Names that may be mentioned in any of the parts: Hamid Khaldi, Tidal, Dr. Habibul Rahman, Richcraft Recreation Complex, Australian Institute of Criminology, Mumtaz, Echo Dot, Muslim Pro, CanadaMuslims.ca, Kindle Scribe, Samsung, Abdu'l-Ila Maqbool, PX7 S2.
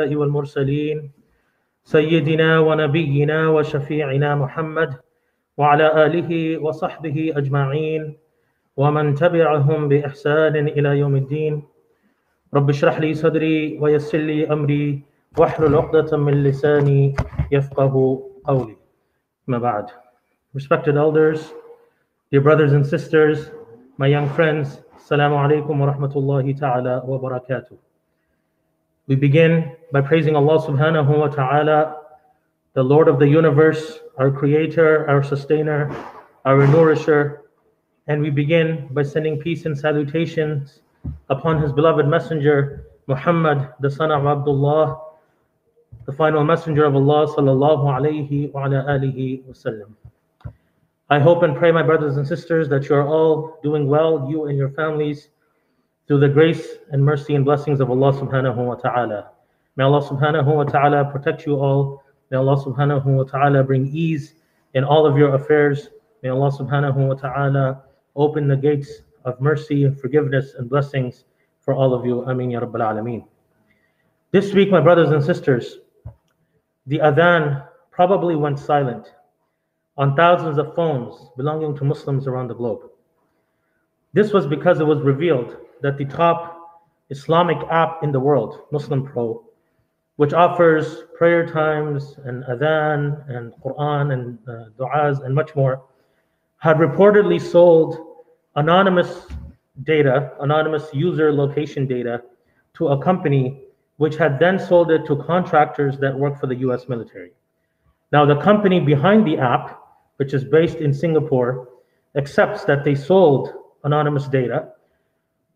والمرسلين سيدنا ونبينا وشفيعنا محمد وعلى آله وصحبه أجمعين ومن تبعهم بإحسان إلى يوم الدين رب اشرح لي صدري ويسر لي أمري واحلل عقدة من لساني يفقه قولي ما بعد. Respected elders, dear brothers and sisters, my young friends, Assalamu alaikum wa rahmatullahi ta'ala wa barakatuh. We begin by praising Allah subhanahu wa ta'ala, the Lord of the universe, our creator, our sustainer, our nourisher. And we begin by sending peace and salutations upon his beloved messenger, Muhammad, the son of Abdullah, the final messenger of Allah sallallahu alayhi wa ala alihi wa sallam. I hope and pray, my brothers and sisters, that you are all doing well, you and your families, through the grace and mercy and blessings of Allah subhanahu wa ta'ala. May Allah subhanahu wa ta'ala protect you all. May Allah subhanahu wa ta'ala bring ease in all of your affairs. May Allah subhanahu wa ta'ala open the gates of mercy, forgiveness, and blessings for all of you. Ameen ya Rabbil Alameen. This week, my brothers and sisters, the adhan probably went silent on thousands of phones belonging to Muslims around the globe. This was because it was revealed that the top Islamic app in the world, Muslim Pro, which offers prayer times and adhan and Quran and du'as and much more, had reportedly sold anonymous data, anonymous user location data, to a company which had then sold it to contractors that work for the US military. Now the company behind the app, which is based in Singapore, accepts that they sold anonymous data,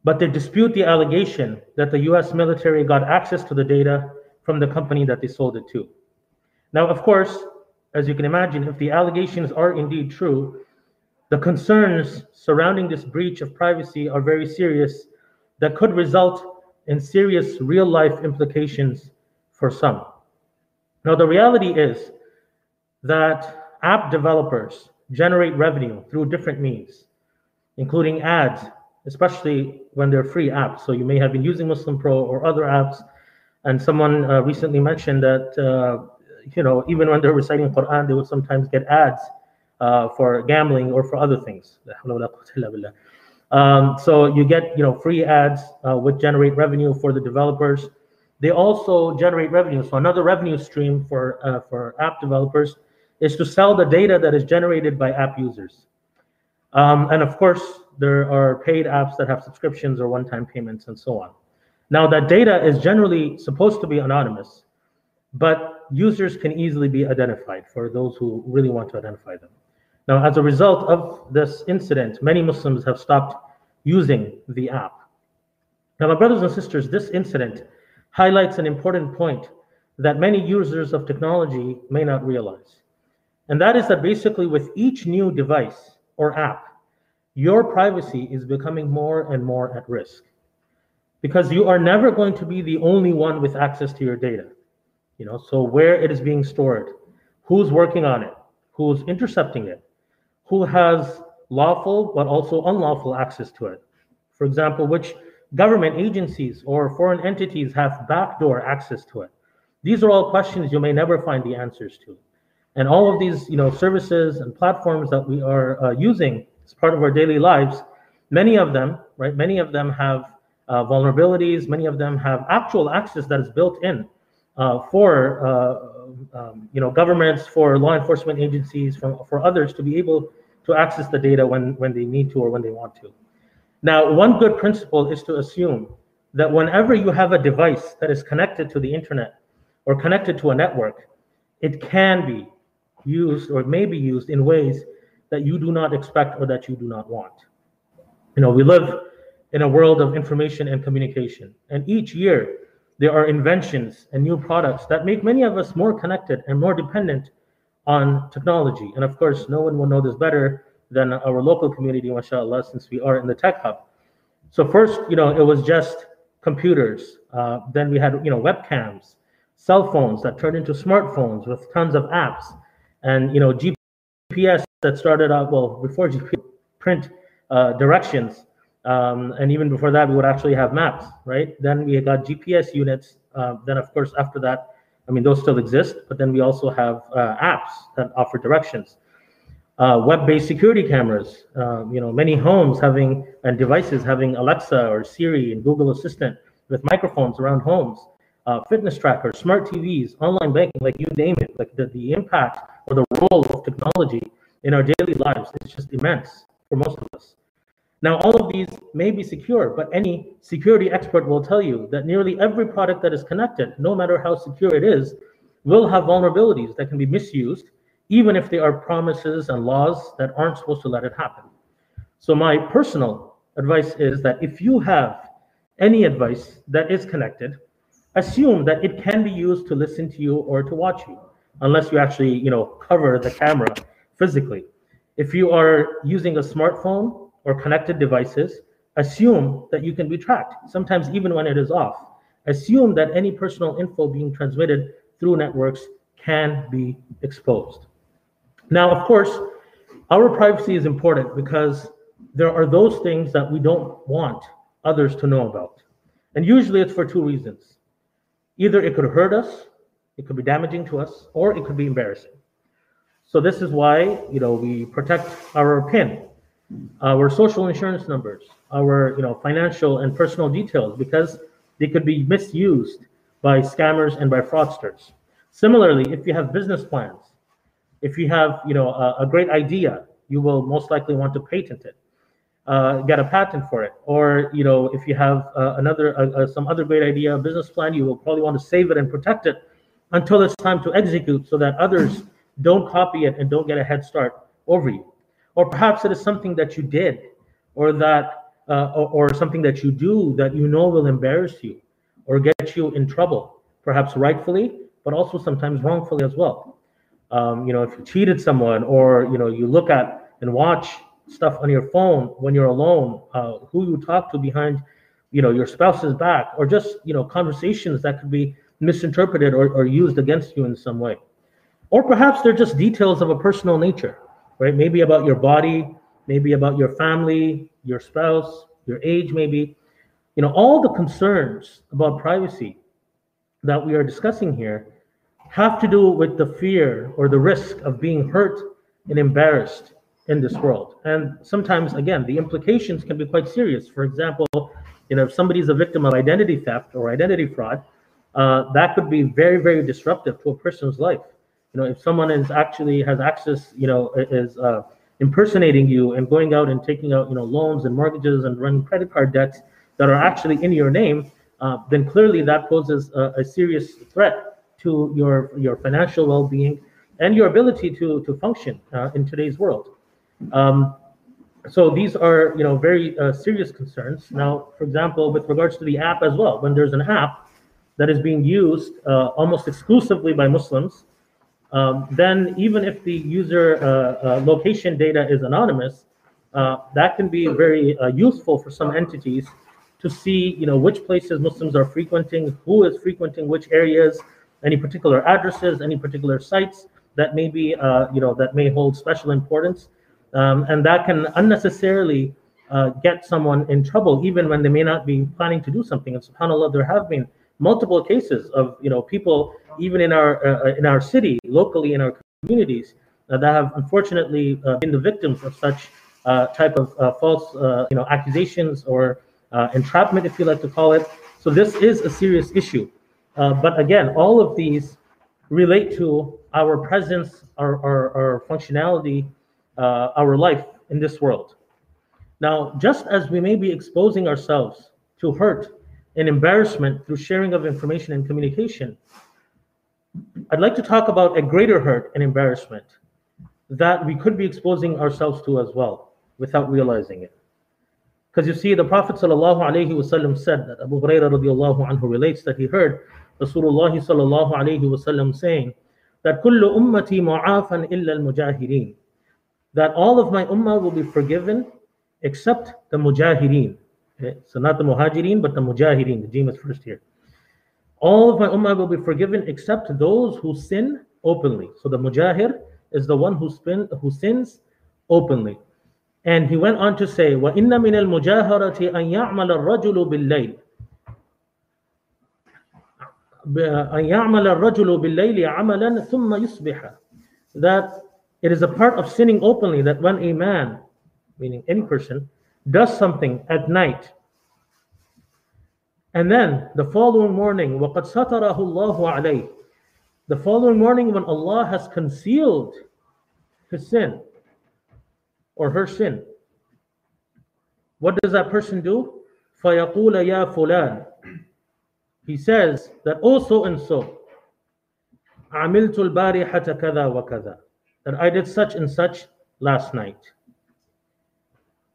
but they dispute the allegation that the US military got access to the data from the company that they sold it to. Now, of course, as you can imagine, if the allegations are indeed true, the concerns surrounding this breach of privacy are very serious that could result in serious real-life implications for some. Now, the reality is that app developers generate revenue through different means, including ads, especially when they're free apps. So you may have been using Muslim Pro or other apps, and someone recently mentioned that even when they're reciting Quran, they would sometimes get ads for gambling or for other things. So you get free ads which generate revenue for the developers. They also generate revenue. So another revenue stream for app developers is to sell the data that is generated by app users. And of course, there are paid apps that have subscriptions or one-time payments and so on. Now, that data is generally supposed to be anonymous, but users can easily be identified for those who really want to identify them. Now, as a result of this incident, many Muslims have stopped using the app. Now, my brothers and sisters, this incident highlights an important point that many users of technology may not realize. And that is that basically with each new device or app, your privacy is becoming more and more at risk, because you are never going to be the only one with access to your data. So where it is being stored, who's working on it, who's intercepting it, who has lawful but also unlawful access to it. For example, which government agencies or foreign entities have backdoor access to it. These are all questions you may never find the answers to. And all of these services and platforms that we are using as part of our daily lives, many of them, right? Many of them have vulnerabilities. Many of them have actual access that is built in for governments, for law enforcement agencies, for others to be able to access the data when they need to or when they want to. Now, one good principle is to assume that whenever you have a device that is connected to the internet or connected to a network, it can be used or may be used in ways that you do not expect or that you do not want. We live in a world of information and communication, and each year there are inventions and new products that make many of us more connected and more dependent on technology. And of course, no one will know this better than our local community, mashallah, since we are in the tech hub. So first, it was just computers. Then we had, webcams, cell phones that turned into smartphones with tons of apps, and GPS that started out, well, before GPS, print directions, And even before that, we would actually have maps, right? Then we got GPS units. Then, of course, after that, I mean, those still exist, but then we also have apps that offer directions. Web-based security cameras, you know, many homes having and devices having Alexa or Siri and Google Assistant with microphones around homes, fitness trackers, smart TVs, online banking, like you name it, like the impact or the role of technology in our daily lives is just immense for most of us. Now, all of these may be secure, but any security expert will tell you that nearly every product that is connected, no matter how secure it is, will have vulnerabilities that can be misused, even if there are promises and laws that aren't supposed to let it happen. So my personal advice is that if you have any advice that is connected, assume that it can be used to listen to you or to watch you, unless you actually, you know, cover the camera physically. If you are using a smartphone or connected devices, assume that you can be tracked, sometimes even when it is off. Assume that any personal info being transmitted through networks can be exposed. Now, of course, our privacy is important because there are those things that we don't want others to know about. And usually it's for two reasons. Either it could hurt us, it could be damaging to us, or it could be embarrassing. So this is why, you know, we protect our PIN, our social insurance numbers, our, you know, financial and personal details, because they could be misused by scammers and by fraudsters. Similarly, if you have business plans, if you have, you know, a great idea, you will most likely want to patent it, get a patent for it, or, you know, if you have some other great idea, business plan, you will probably want to save it and protect it until it's time to execute, so that others don't copy it and don't get a head start over you. Or perhaps it is something that you did, or that, or something that you do that you know will embarrass you or get you in trouble, perhaps rightfully, but also sometimes wrongfully as well. You know, if you cheated someone, or, you know, you look at and watch stuff on your phone when you're alone, who you talk to behind, you know, your spouse's back, or just, you know, conversations that could be misinterpreted or used against you in some way. Or perhaps they're just details of a personal nature, right? Maybe about your body, maybe about your family, your spouse, your age, maybe. You know, all the concerns about privacy that we are discussing here have to do with the fear or the risk of being hurt and embarrassed in this world. And sometimes, again, the implications can be quite serious. For example, you know, if somebody is a victim of identity theft or identity fraud, that could be very, very disruptive to a person's life. You know, if someone is actually has access, you know, is impersonating you and going out and taking out, you know, loans and mortgages and running credit card debts that are actually in your name, then clearly that poses a serious threat to your financial well-being and your ability to function in today's world. So these are, you know, very serious concerns. Now, for example, with regards to the app as well, when there's an app that is being used almost exclusively by Muslims, then even if the user location data is anonymous, that can be very useful for some entities to see, you know, which places Muslims are frequenting, who is frequenting which areas, any particular addresses, any particular sites that may be, you know, that may hold special importance. And that can unnecessarily get someone in trouble, even when they may not be planning to do something. And subhanAllah, there have been multiple cases of, you know, people even in our city, locally in our communities, that have unfortunately been the victims of such type of false, you know, accusations or entrapment, if you like to call it. So this is a serious issue. But again, all of these relate to our presence, our functionality, our life in this world. Now, just as we may be exposing ourselves to hurt and embarrassment through sharing of information and communication, I'd like to talk about a greater hurt and embarrassment that we could be exposing ourselves to as well without realizing it. Because you see, the Prophet ﷺ said that Abu Hurairah radiallahu anhu relates that he heard Rasulullah ﷺ saying that kullu ummati mu'afan illa al-mujahideen, that all of my ummah will be forgiven except the mujahideen. Okay? So not the muhajireen, but the mujahideen. The jim is first here. All of my ummah will be forgiven except those who sin openly. So the mujahir is the one who sins openly. And he went on to say, وَإِنَّ مِنَ الْمُجَاهَرَةِ أَنْ يَعْمَلَ الرَّجُلُ بِاللَّيْلِ عَمَلًا ثُمَّ يُصْبِحَ. That it is a part of sinning openly that when a man, meaning any person, does something at night, and then the following morning, وَقَدْ سَتَرَهُ اللَّهُ عَلَيْهِ, the following morning when Allah has concealed his sin or her sin, what does that person do? فَيَقُولَ يَا فُلَانِ, he says that, oh so and so, عَمِلْتُ الْبَارِحَةَ كَذَا وَكَذَا, that I did such and such last night.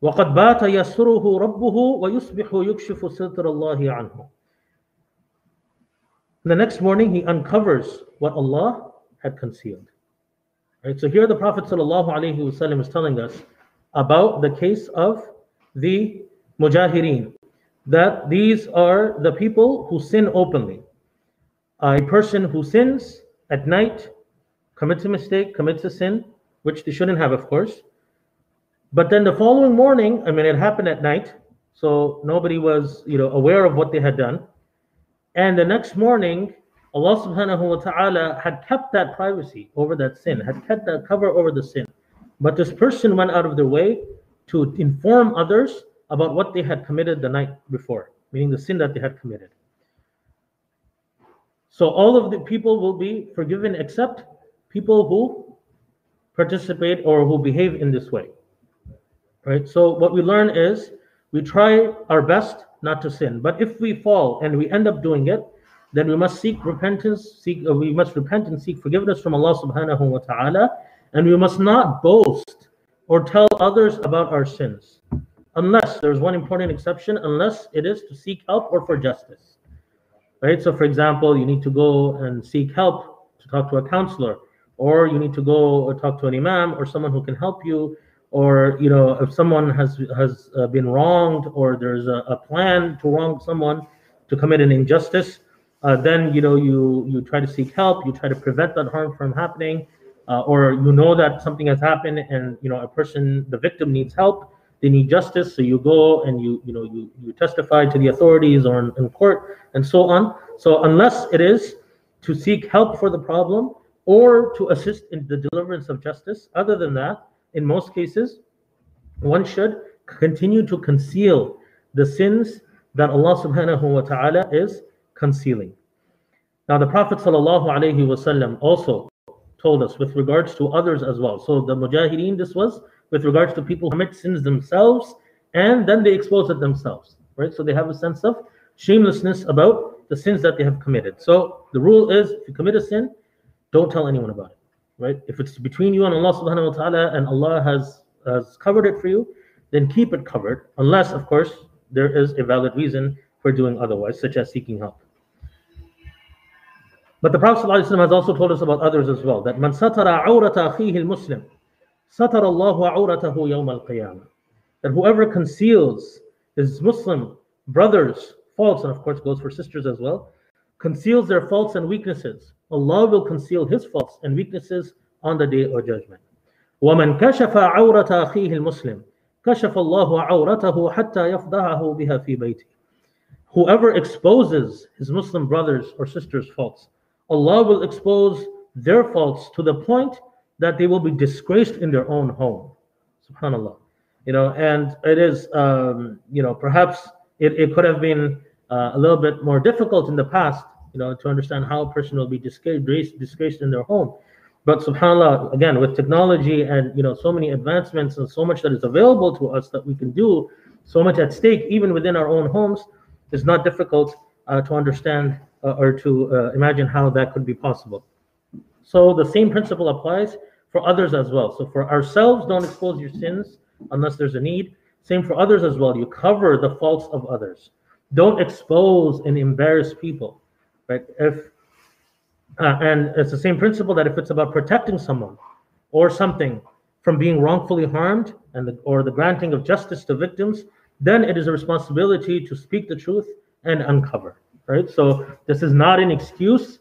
وَقَدْ بَاتَ يَسْرُهُ رَبُّهُ وَيُصْبِحُ يُكْشِفُ سِتْرَ اللَّهِ عَنْهُ. The next morning he uncovers what Allah had concealed. Right? So here the Prophet ﷺ is telling us about the case of the Mujahireen, that these are the people who sin openly. A person who sins at night, commits a mistake, commits a sin, which they shouldn't have, of course. But then the following morning, I mean, it happened at night, so nobody was, aware of what they had done. And the next morning, Allah subhanahu wa ta'ala had kept that privacy over that sin, had kept that cover over the sin. But this person went out of their way to inform others about what they had committed the night before, meaning the sin that they had committed. So all of the people will be forgiven except people who participate or who behave in this way. Right? So what we learn is we try our best not to sin. But if we fall and we end up doing it, then we must seek repentance, we must repent and seek forgiveness from Allah subhanahu wa ta'ala, and we must not boast or tell others about our sins. Unless, there's one important exception, unless it is to seek help or for justice. Right? So for example, you need to go and seek help to talk to a counselor, or you need to go or talk to an imam or someone who can help you. Or, if someone has been wronged, or there's a plan to wrong someone, to commit an injustice, then, you try to seek help, you try to prevent that harm from happening, or that something has happened and, a person, the victim needs help, they need justice, so you go and you testify to the authorities or in court and so on. So unless it is to seek help for the problem or to assist in the deliverance of justice, other than that, in most cases, one should continue to conceal the sins that Allah subhanahu wa ta'ala is concealing. Now the Prophet ﷺ also told us with regards to others as well. So the Mujahideen, this was with regards to people who commit sins themselves and then they expose it themselves. Right? So they have a sense of shamelessness about the sins that they have committed. So the rule is, if you commit a sin, don't tell anyone about it. Right? If it's between you and Allah subhanahu wa ta'ala and Allah has covered it for you, then keep it covered, unless of course there is a valid reason for doing otherwise, such as seeking help. But the Prophet ﷺ has also told us about others as well, that man satara awrata akhihi al-muslim, satara Allahu awratahu yawm al-qiyamah. That whoever conceals his Muslim brothers' faults, and of course goes for sisters as well, conceals their faults and weaknesses, Allah will conceal his faults and weaknesses on the day of judgment. وَمَنْ كَشَفَ عَوْرَةَ أَخِيهِ الْمُسْلِمِ كَشَفَ اللَّهُ عَوْرَتَهُ حَتَّى يَفْضَحَهُ بِهَا فِي بَيْتِهِ. Whoever exposes his Muslim brothers or sisters' faults, Allah will expose their faults to the point that they will be disgraced in their own home. SubhanAllah. And it is, perhaps it could have been a little bit more difficult in the past, to understand how a person will be disgraced in their home. But subhanAllah, again, with technology and, so many advancements and so much that is available to us that we can do, so much at stake, even within our own homes, it's not difficult to understand or to imagine how that could be possible. So the same principle applies for others as well. So for ourselves, don't expose your sins unless there's a need. Same for others as well. You cover the faults of others. Don't expose and embarrass people. Right? And it's the same principle that if it's about protecting someone or something from being wrongfully harmed and or the granting of justice to victims, then it is a responsibility to speak the truth and uncover. Right? So this is not an excuse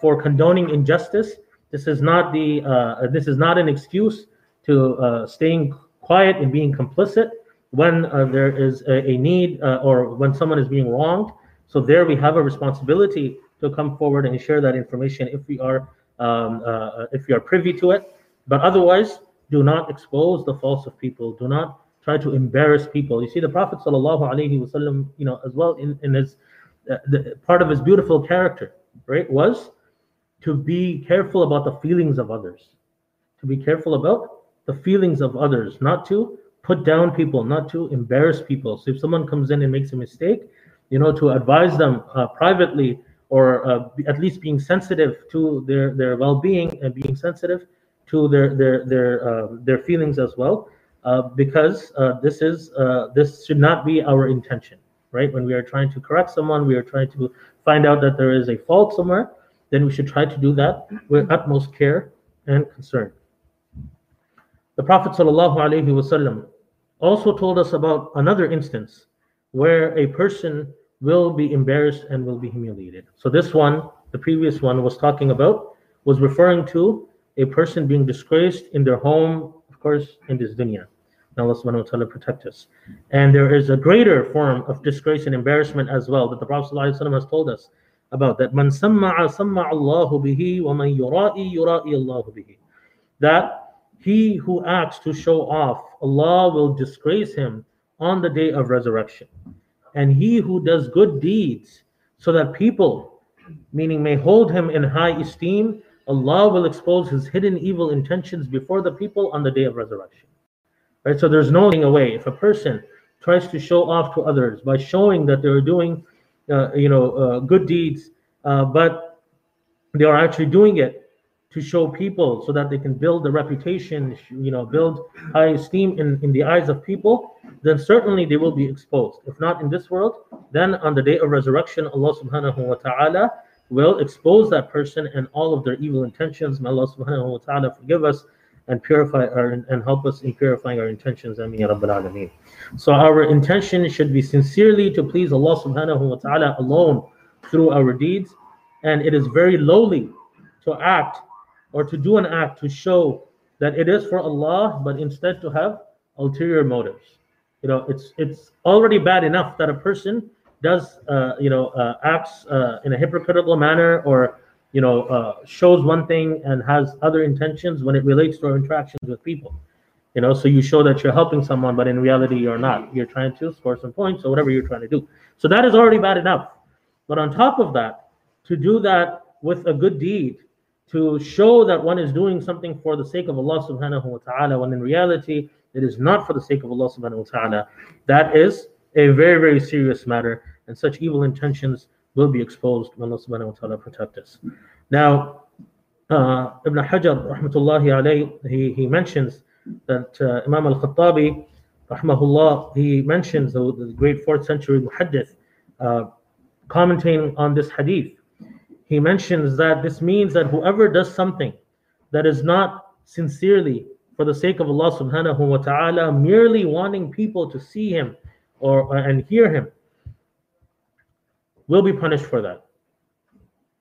for condoning injustice. This is not an excuse to staying quiet and being complicit when there is a need or when someone is being wronged. So there we have a responsibility to come forward and share that information if we are privy to it. But otherwise, do not expose the faults of people. Do not try to embarrass people. You see, the Prophet ﷺ, you know, as well in his part of his beautiful character, right, was to be careful about the feelings of others. To be careful about the feelings of others, not to put down people, not to embarrass people. So if someone comes in and makes a mistake, you know, to advise them privately, or at least being sensitive to their well-being and being sensitive to their feelings as well, because this should not be our intention, right? When we are trying to correct someone, we are trying to find out that there is a fault somewhere, then we should try to do that with utmost care and concern. The Prophet ﷺ also told us about another instance where a person will be embarrassed and will be humiliated. So this one, the previous one was referring to a person being disgraced in their home, of course, in this dunya. Now Allah subhanahu wa ta'ala protect us. And there is a greater form of disgrace and embarrassment as well that the Prophet ﷺ has told us about, that man samma'a samma'a Allahu bihi wa man yura'i yura'i Allahu bihi. That he who acts to show off, Allah will disgrace him on the day of resurrection. And he who does good deeds so that people, meaning may hold him in high esteem, Allah will expose his hidden evil intentions before the people on the day of resurrection. Right? So there's no getting away. If a person tries to show off to others by showing that they're doing good deeds, but they are actually doing it to show people so that they can build the reputation, you know, build high esteem in the eyes of people, then certainly they will be exposed. If not in this world, then on the day of resurrection, Allah subhanahu wa ta'ala will expose that person and all of their evil intentions. May Allah subhanahu wa ta'ala forgive us and purify and help us in purifying our intentions. Ameen ya Rabbil Alameen. So our intention should be sincerely to please Allah subhanahu wa ta'ala alone through our deeds. And it is very lowly to act or to do an act to show that it is for Allah, but instead to have ulterior motives. You know, it's already bad enough that a person does, acts in a hypocritical manner, or, shows one thing and has other intentions when it relates to our interactions with people. You know, so you show that you're helping someone, but in reality, you're not. You're trying to score some points or whatever you're trying to do. So that is already bad enough. But on top of that, to do that with a good deed, to show that one is doing something for the sake of Allah subhanahu wa ta'ala, when in reality it is not for the sake of Allah subhanahu wa ta'ala, that is a very, very serious matter, and such evil intentions will be exposed. When Allah subhanahu wa ta'ala protect us. Now, Ibn Hajar rahmatullahi alayhi, he mentions that Imam al-Khattabi rahmahullah, he mentions the great 4th century muhaddith commenting on this hadith. He mentions that this means that whoever does something that is not sincerely for the sake of Allah subhanahu wa ta'ala, merely wanting people to see him and hear him, will be punished for that.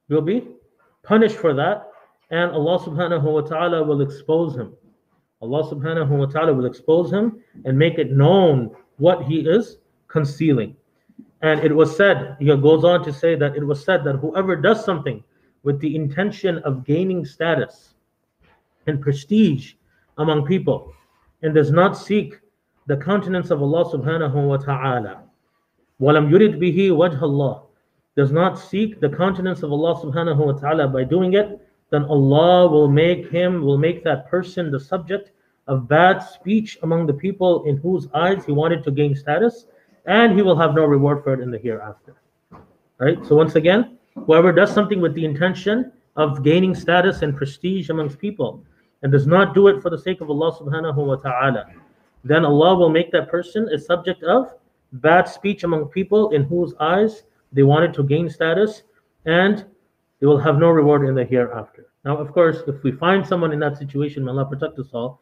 Will be punished for that, and Allah subhanahu wa ta'ala will expose him. Allah subhanahu wa ta'ala will expose him and make it known what he is concealing. And it was said, he goes on to say that it was said that whoever does something with the intention of gaining status and prestige among people and does not seek the countenance of Allah subhanahu wa ta'ala, walam yurid bihi wajh Allah, does not seek the countenance of Allah subhanahu wa ta'ala by doing it, then Allah will make that person the subject of bad speech among the people in whose eyes he wanted to gain status, and he will have no reward for it in the hereafter. Right? So once again, whoever does something with the intention of gaining status and prestige amongst people and does not do it for the sake of Allah subhanahu wa ta'ala, then Allah will make that person a subject of bad speech among people in whose eyes they wanted to gain status, and they will have no reward in the hereafter. Now, of course, if we find someone in that situation, may Allah protect us all,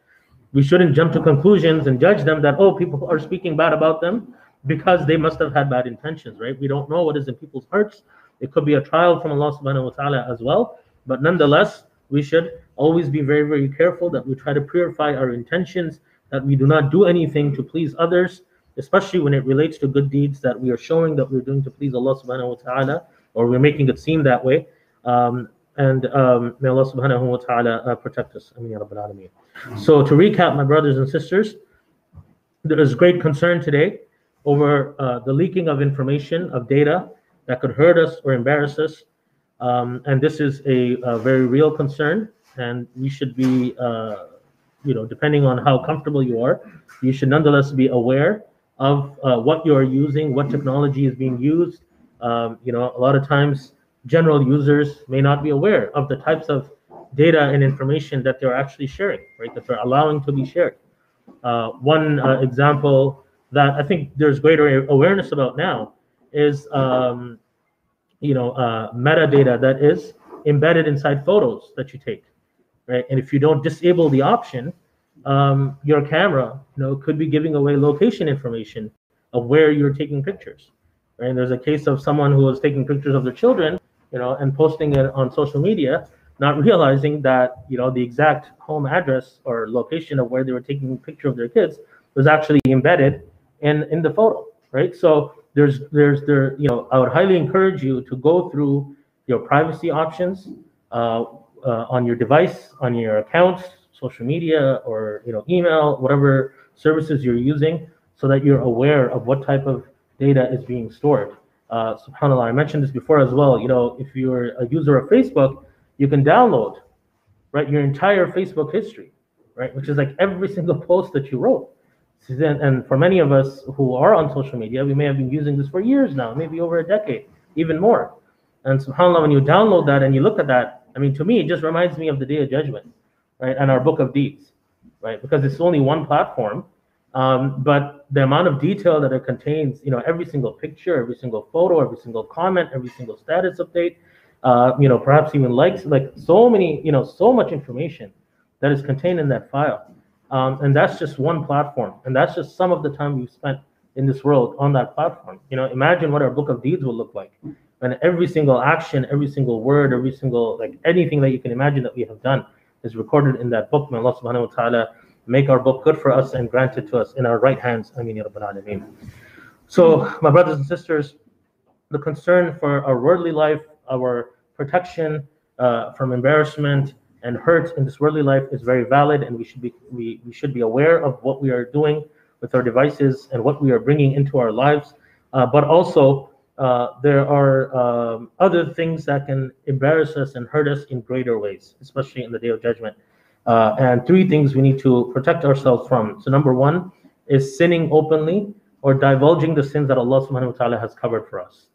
we shouldn't jump to conclusions and judge them that, oh, people are speaking bad about them because they must have had bad intentions, right? We don't know what is in people's hearts. It could be a trial from Allah subhanahu wa ta'ala as well. But nonetheless, we should always be very, very careful that we try to purify our intentions that we do not do anything to please others, especially when it relates to good deeds that we are showing that we're doing to please Allah subhanahu wa ta'ala, or we're making it seem that way. May Allah subhanahu wa ta'ala protect us. Ameen ya Rabbil Alameen. So to recap, my brothers and sisters, there is great concern today over the leaking of information, of data that could hurt us or embarrass us. And this is a very real concern, and we should be, depending on how comfortable you are, you should nonetheless be aware of what you are using, what technology is being used. A lot of times general users may not be aware of the types of data and information that they're actually sharing, right? That they're allowing to be shared. One example that I think there's greater awareness about now is metadata that is embedded inside photos that you take, right? And if you don't disable the option, your camera, could be giving away location information of where you're taking pictures, right? And there's a case of someone who was taking pictures of their children, and posting it on social media, not realizing that, the exact home address or location of where they were taking a picture of their kids was actually embedded in the photo, right? So I would highly encourage you to go through your privacy options on your device, on your accounts, social media, or email, whatever services you're using, so that you're aware of what type of data is being stored. SubhanAllah, I mentioned this before as well. If you're a user of Facebook, you can download, right, your entire Facebook history, right, which is like every single post that you wrote. And for many of us who are on social media, we may have been using this for years now, maybe over a decade, even more. And subhanAllah, when you download that and you look at that, to me, it just reminds me of the Day of Judgment, right? And our Book of Deeds, right? Because it's only one platform, but the amount of detail that it contains, every single picture, every single photo, every single comment, every single status update, perhaps even likes, like so much information that is contained in that file. And that's just one platform, and that's just some of the time we've spent in this world on that platform. Imagine what our Book of Deeds will look like, and every single action, every single word, every single, anything that you can imagine that we have done is recorded in that book. May Allah subhanahu wa ta'ala make our book good for us and grant it to us in our right hands. Ameen ya Rabbil Alameen. So my brothers and sisters, the concern for our worldly life, our protection from embarrassment and hurt in this worldly life is very valid, and we should be aware of what we are doing with our devices and what we are bringing into our lives. But also, there are other things that can embarrass us and hurt us in greater ways, especially in the Day of Judgment. And three things we need to protect ourselves from. So number one is sinning openly or divulging the sins that Allah subhanahu wa ta'ala has covered for us.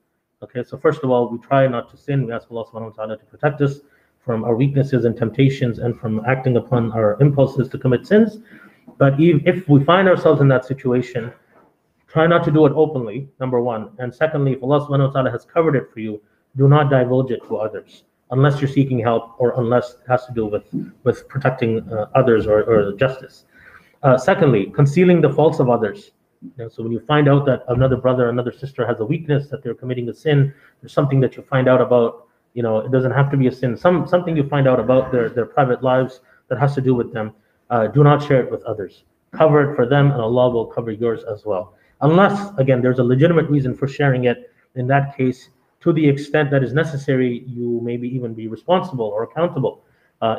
Okay, so first of all, we try not to sin. We ask Allah subhanahu wa ta'ala to protect us from our weaknesses and temptations and from acting upon our impulses to commit sins. But if we find ourselves in that situation, try not to do it openly, number one. And secondly, if Allah subhanahu wa ta'ala has covered it for you, do not divulge it to others unless you're seeking help or unless it has to do with protecting others or justice. Secondly, concealing the faults of others. So when you find out that another brother, another sister has a weakness, that they're committing a sin, there's something that you find out about. It doesn't have to be a sin. Something you find out about their private lives that has to do with them. Do not share it with others. Cover it for them, and Allah will cover yours as well. Unless, again, there's a legitimate reason for sharing it. In that case, to the extent that is necessary, you maybe even be responsible or accountable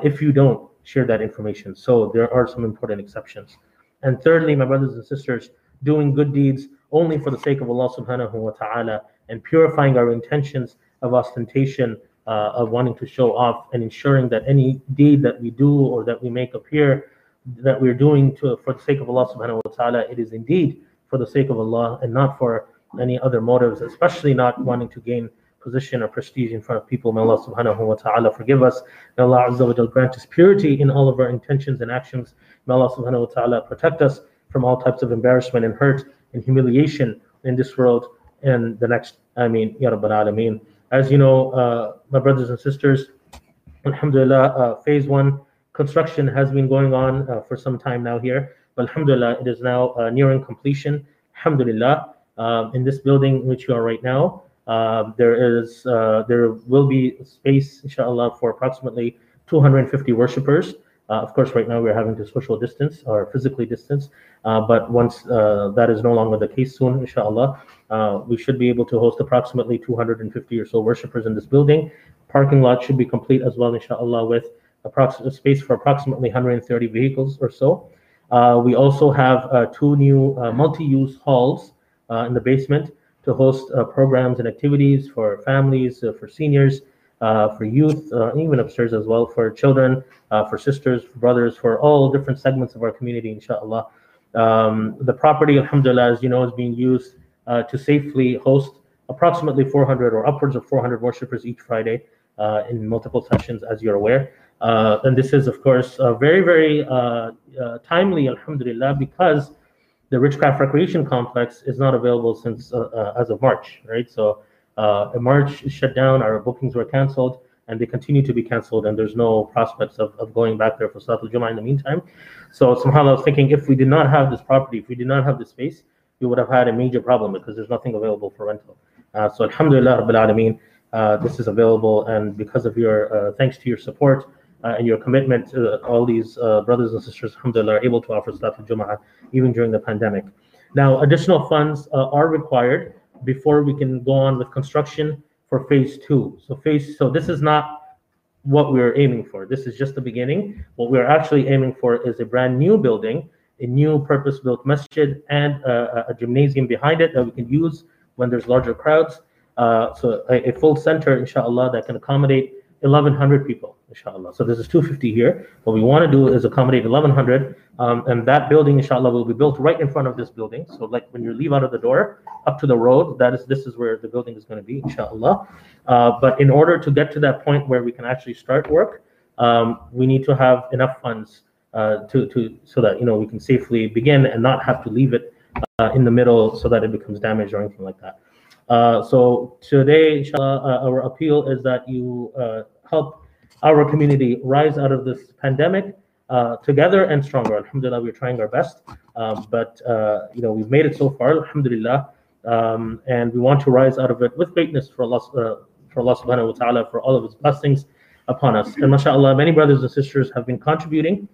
if you don't share that information. So there are some important exceptions. And thirdly, my brothers and sisters, doing good deeds only for the sake of Allah subhanahu wa ta'ala and purifying our intentions of ostentation, of wanting to show off, and ensuring that any deed that we do or that we make appear that we're doing for the sake of Allah subhanahu wa ta'ala, it is indeed for the sake of Allah and not for any other motives, especially not wanting to gain position or prestige in front of people. May Allah subhanahu wa ta'ala forgive us. May Allah azza wa jal grant us purity in all of our intentions and actions. May Allah subhanahu wa ta'ala protect us from all types of embarrassment and hurt and humiliation in this world and the next. Ameen ya Rabbil Alameen. As you know, my brothers and sisters, alhamdulillah, phase one construction has been going on for some time now here. But alhamdulillah, it is now nearing completion. Alhamdulillah, in this building in which you are right now, there will be space, inshallah, for approximately 250 worshippers Of course, right now we're having to social distance or physically distance, but once that is no longer the case soon, inshallah, we should be able to host approximately 250 or so worshipers in this building. Parking lot should be complete as well, inshallah, with approximate space for approximately 130 vehicles or so. We also have two new multi-use halls in the basement to host programs and activities for families, for seniors, for youth, even upstairs as well, for children, for sisters, for brothers, for all different segments of our community, inshallah. The property, alhamdulillah, as you know, is being used to safely host approximately 400 or upwards of 400 worshipers each Friday in multiple sessions, as you're aware. And this is, of course, very, very timely, alhamdulillah, because the Richcraft Recreation Complex is not available since as of March, right? So March is shut down, our bookings were canceled, and they continue to be canceled, and there's no prospects of going back there for Salat al-Jum'ah in the meantime. So subhanAllah, I was thinking, if we did not have this property, if we did not have this space, we would have had a major problem because there's nothing available for rental. So alhamdulillah, Rabbil Alameen, this is available, and because of your, thanks to your support and your commitment, all these brothers and sisters, alhamdulillah, are able to offer Salat al-Jum'ah even during the pandemic. Now, additional funds are required before we can go on with construction for phase 2. So this is not what we're aiming for. This is just the beginning. What we're actually aiming for is a brand new building, a new purpose-built masjid, and a gymnasium behind it that we can use when there's larger crowds. So a full center, inshallah, that can accommodate 1,100 people, inshallah. So this is 250 here. What we want to do is accommodate 1,100, and that building, inshallah, will be built right in front of this building. So like when you leave out of the door up to the road, this is where the building is going to be, inshallah. But in order to get to that point where we can actually start work, we need to have enough funds so that, you know, we can safely begin and not have to leave it in the middle so that it becomes damaged or anything like that. So today, inshallah, our appeal is that you help our community rise out of this pandemic together and stronger. Alhamdulillah, we're trying our best, but you know, we've made it so far, alhamdulillah, and we want to rise out of it with greatness for Allah subhanahu wa ta'ala, for all of His blessings upon us. And mashallah, many brothers and sisters have been contributing.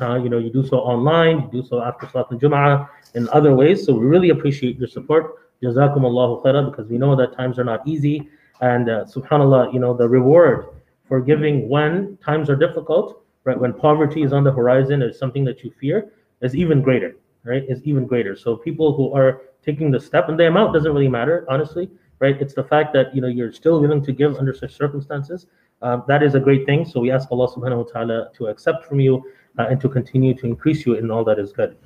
You know, you do so online, you do so after Salat al-Jum'ah, in other ways, so we really appreciate your support. Jazakum Allahu khairan, because we know that times are not easy, and subhanallah, you know, the reward for giving when times are difficult, right, when poverty is on the horizon, is something that you fear, is even greater, right, is even greater. So people who are taking the step, and the amount doesn't really matter, honestly, right, it's the fact that, you know, you're still willing to give under such circumstances, that is a great thing. So we ask Allah subhanahu wa ta'ala to accept from you and to continue to increase you in all that is good.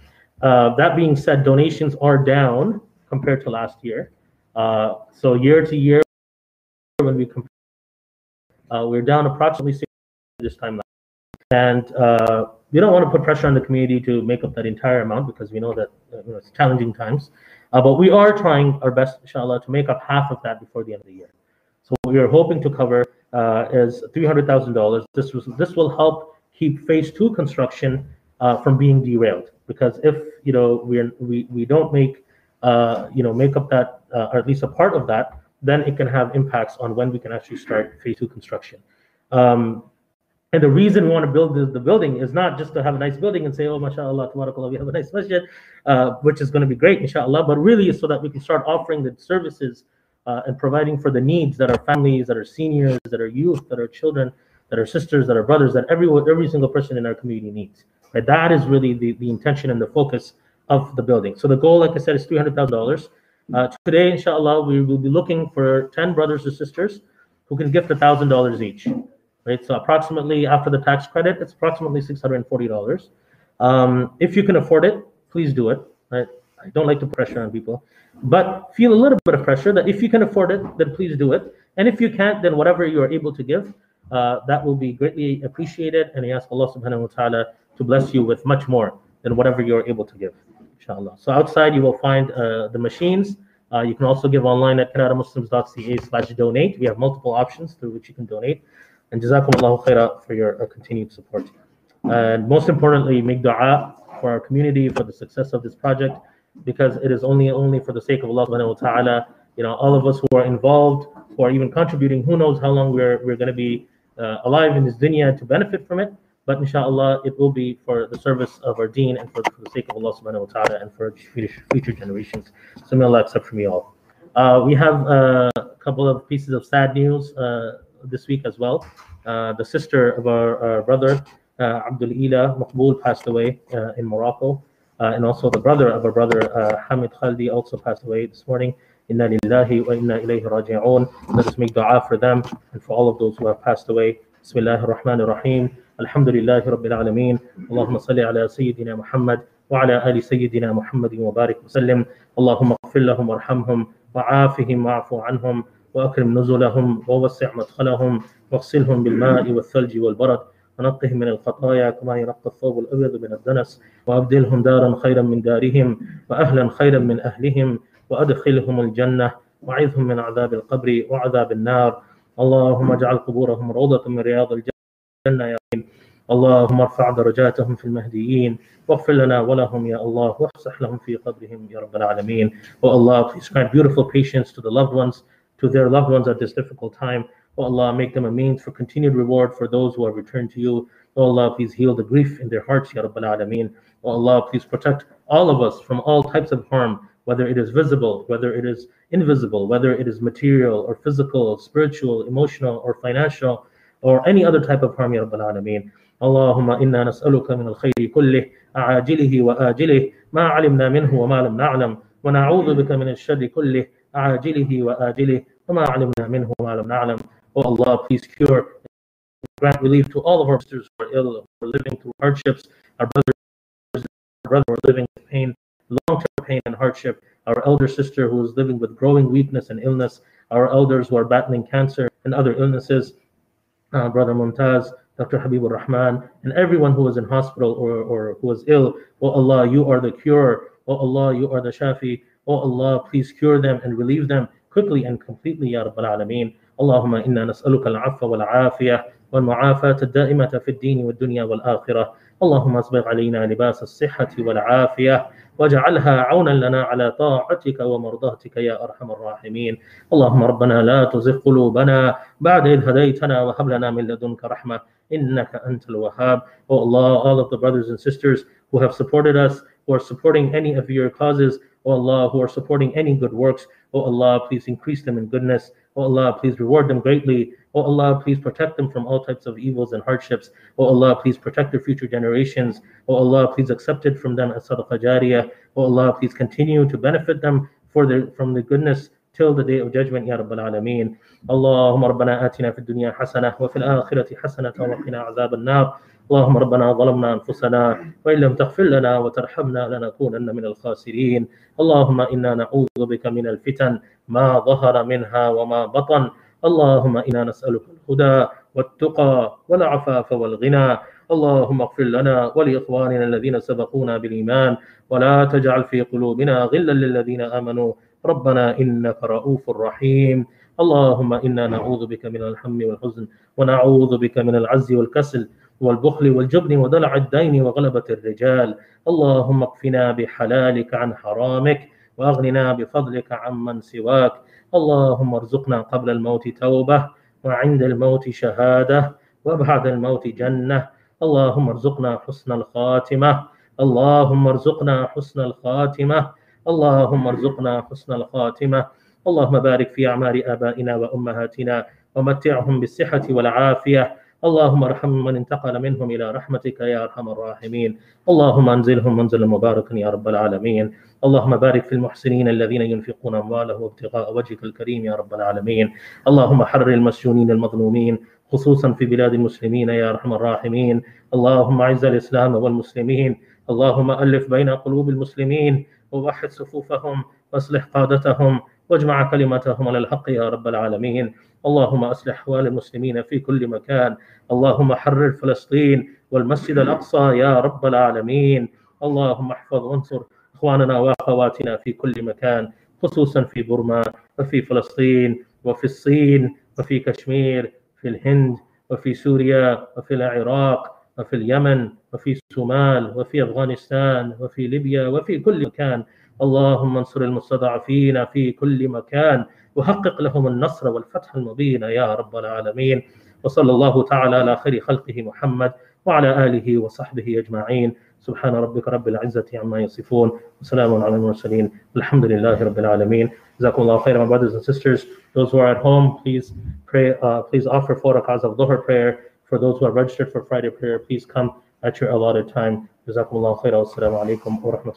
That being said, donations are down compared to last year. So year to year, when we compare, we're down approximately 6% this time last year. And we don't want to put pressure on the community to make up that entire amount, because we know that, you know, it's challenging times. But we are trying our best, inshallah, to make up half of that before the end of the year. So what we are hoping to cover is $300,000. This will help keep phase 2 construction from being derailed, because if, you know, we don't make make up that, or at least a part of that, then it can have impacts on when we can actually start phase 2 construction. And the reason we want to build the building is not just to have a nice building and say, oh, mashallah, tabarakallah, we have a nice masjid, which is going to be great, inshallah, but really is so that we can start offering the services and providing for the needs that are families, that are seniors, that are youth, that are children, that are sisters, that are brothers, that every single person in our community needs. Right? That is really the intention and the focus of the building. So the goal, like I said, is $300,000. Today, inshallah, we will be looking for 10 brothers or sisters who can gift $1,000 each. Right, so approximately, after the tax credit, it's approximately $640. If you can afford it, please do it. Right, I don't like to pressure on people, but feel a little bit of pressure that if you can afford it, then please do it. And if you can't, then whatever you are able to give, that will be greatly appreciated. And I ask Allah subhanahu wa ta'ala to bless you with much more than whatever you are able to give. Inshallah. So outside you will find the machines. You can also give online at CanadaMuslims.ca/donate. We have multiple options through which you can donate. And Jazakum Allahu khaira for your continued support. And most importantly, make dua for our community, for the success of this project, because it is only for the sake of Allah subhanahu wa ta'ala. You know, all of us who are involved, who are even contributing, who knows how long we're going to be alive in this dunya to benefit from it. But inshallah, it will be for the service of our deen and for the sake of Allah subhanahu wa ta'ala and for future generations. So may Allah accept from you all. We have a couple of pieces of sad news this week as well. The sister of our brother, Abdu'l-Ila Maqbool, passed away in Morocco. And also the brother of our brother, Hamid Khaldi, also passed away this morning. Inna lillahi wa inna ilayhi raji'un. Let us make dua for them and for all of those who have passed away. Bismillahir Rahmanir Rahim. Alhamdulillahi Rabbil Alameen. Allahumma salli ala Sayyidina Muhammad wa ala ali Sayyidina Muhammadin wa barik wa sallim. Allahumma ghafir lahum warhamhum wa aafihim wa'afu anhum wa akrim nuzulahum wa wassi' madkhalahum wa ghsilhum bil ma'i wal thalji wal barad. ونقهم من الخطايا كما ينقى الثوب الأبيض من الدنس وأبدلهم دارا خيرا من دارهم وأهلا خيرا من أهلهم وأدخلهم الجنة وعذهم من عذاب القبر وعذاب النار اللهم اجعل قبورهم روضة من رياض الجنة يا رب اللهم ارفع درجاتهم في المهديين واغفر لنا ولهم يا الله وافسح لهم في قبرهم يا رب العالمين. Oh Allah, please grant beautiful patience to the loved ones, to their loved ones at this difficult time. O Allah, make them a means for continued reward for those who have returned to you. O Allah, please heal the grief in their hearts, Ya Rabbal Alameen. O Allah, please protect all of us from all types of harm, whether it is visible, whether it is invisible, whether it is material or physical, spiritual, emotional or financial, or any other type of harm, Ya Rabbal Alameen. Allahumma inna nas'aluka min al-khayri kullih, a'ajilihi wa ajilih, ma alimna minhu wa ma lam na'lam, wa na'udhu bika min al-sharri kullih, a'ajilihi wa ajilih, wa ma alimna minhu wa ma lam na'lam. Oh Allah, please cure and grant relief to all of our sisters who are ill, who are living through hardships, our brothers who are living with pain, long-term pain and hardship, our elder sister who is living with growing weakness and illness, our elders who are battling cancer and other illnesses, Brother Mumtaz, Dr. Habibul Rahman, and everyone who is in hospital or who is ill. Oh Allah, you are the cure. Oh Allah, you are the Shafi. Oh Allah, please cure them and relieve them quickly and completely, Ya Rabbal Alameen. اللهم إنا نسألك العفو والعافية والمعافاة الدائمة في الدين والدنيا والآخرة اللهم أسبغ علينا لباس الصحة والعافية واجعلها عونا لنا على طاعتك ومرضاتك يا أرحم الراحمين اللهم ربنا لا تزغ قلوبنا بعد إذ هديتنا وهب لنا من لدنك رحمة إنك أنت الوهاب. Oh Allah, all of the brothers and sisters who have supported us, who are supporting any of your causes, O Allah, who are supporting any good works, O Allah, please increase them in goodness. O Allah, please reward them greatly. O Allah, please protect them from all types of evils and hardships. O Allah, please protect their future generations. O Allah, please accept it from them as sadaqah jariyah. O Allah, please continue to benefit them from the goodness till the day of judgment, Ya Rabbal Alameen. Allahumma rabbana atina fid dunya hasana wa fil akhirati hasana wa qina azab an-nar. اللهم ربنا ظلمنا أنفسنا وإن لم تغفر لنا وترحمنا لنكونن من الخاسرين اللهم إنا نعوذ بك من الفتن ما ظهر منها وما بطن اللهم إنا نسألك الهدى والتقى والعفاف والغنى اللهم اغفر لنا ولإخواننا الذين سبقونا بالإيمان ولا تجعل في قلوبنا غلا للذين آمنوا ربنا إنك رؤوف رحيم اللهم إنا نعوذ بك من الهم والحزن ونعوذ بك من العجز والكسل والبخل والجبن ودلع الدين وغلبة الرجال اللهم اكفنا بحلالك عن حرامك وأغننا بفضلك عمن سواك اللهم ارزقنا قبل الموت توبة وعند الموت شهادة وبعد الموت جنة اللهم ارزقنا حسن الخاتمة اللهم ارزقنا حسن الخاتمة اللهم ارزقنا حسن الخاتمة اللهم بارك في أعمار آبائنا وأمهاتنا ومتعهم بالصحة والعافية اللهم ارحم من انتقل منهم إلى رحمتك يا أرحم الراحمين اللهم انزلهم منزلا مباركا يا رب العالمين اللهم بارك في المحسنين الذين ينفقون أموالهم ابتغاء وجهك الكريم يا رب العالمين اللهم حرر المسجونين المظلومين خصوصا في بلاد المسلمين يا أرحم الراحمين اللهم أعز الإسلام والمسلمين اللهم ألف بين قلوب المسلمين ووحد صفوفهم واصلح قادتهم واجمع كلمتهم على الحق يا رب العالمين اللهم أصلح أحوال المسلمين في كل مكان اللهم حرر فلسطين والمسجد الأقصى يا رب العالمين اللهم احفظ وانصر إخواننا وأخواتنا في كل مكان خصوصا في بورما وفي فلسطين وفي الصين وفي كشمير في الهند وفي سوريا وفي العراق وفي اليمن وفي الصومال وفي أفغانستان وفي ليبيا وفي كل مكان اللهم انصر المستضعفين في كل مكان وحقق لهم النصر والفتح المبين يا رب العالمين وصلى الله تعالى على خير خلقه محمد وعلى آله وصحبه أجمعين. سبحان ربك رب العزة عما يصفون وسلام على المرسلين الحمد لله رب العالمين. جزاkum Allah khair. My brothers and sisters, those who are at home, please pray, please offer 4 rak'ahs of Dhuhr prayer. For those who are registered for Friday prayer, please come at your allotted time. Jazakumullah khair. Assalamu alaikum wa rahmatullahi.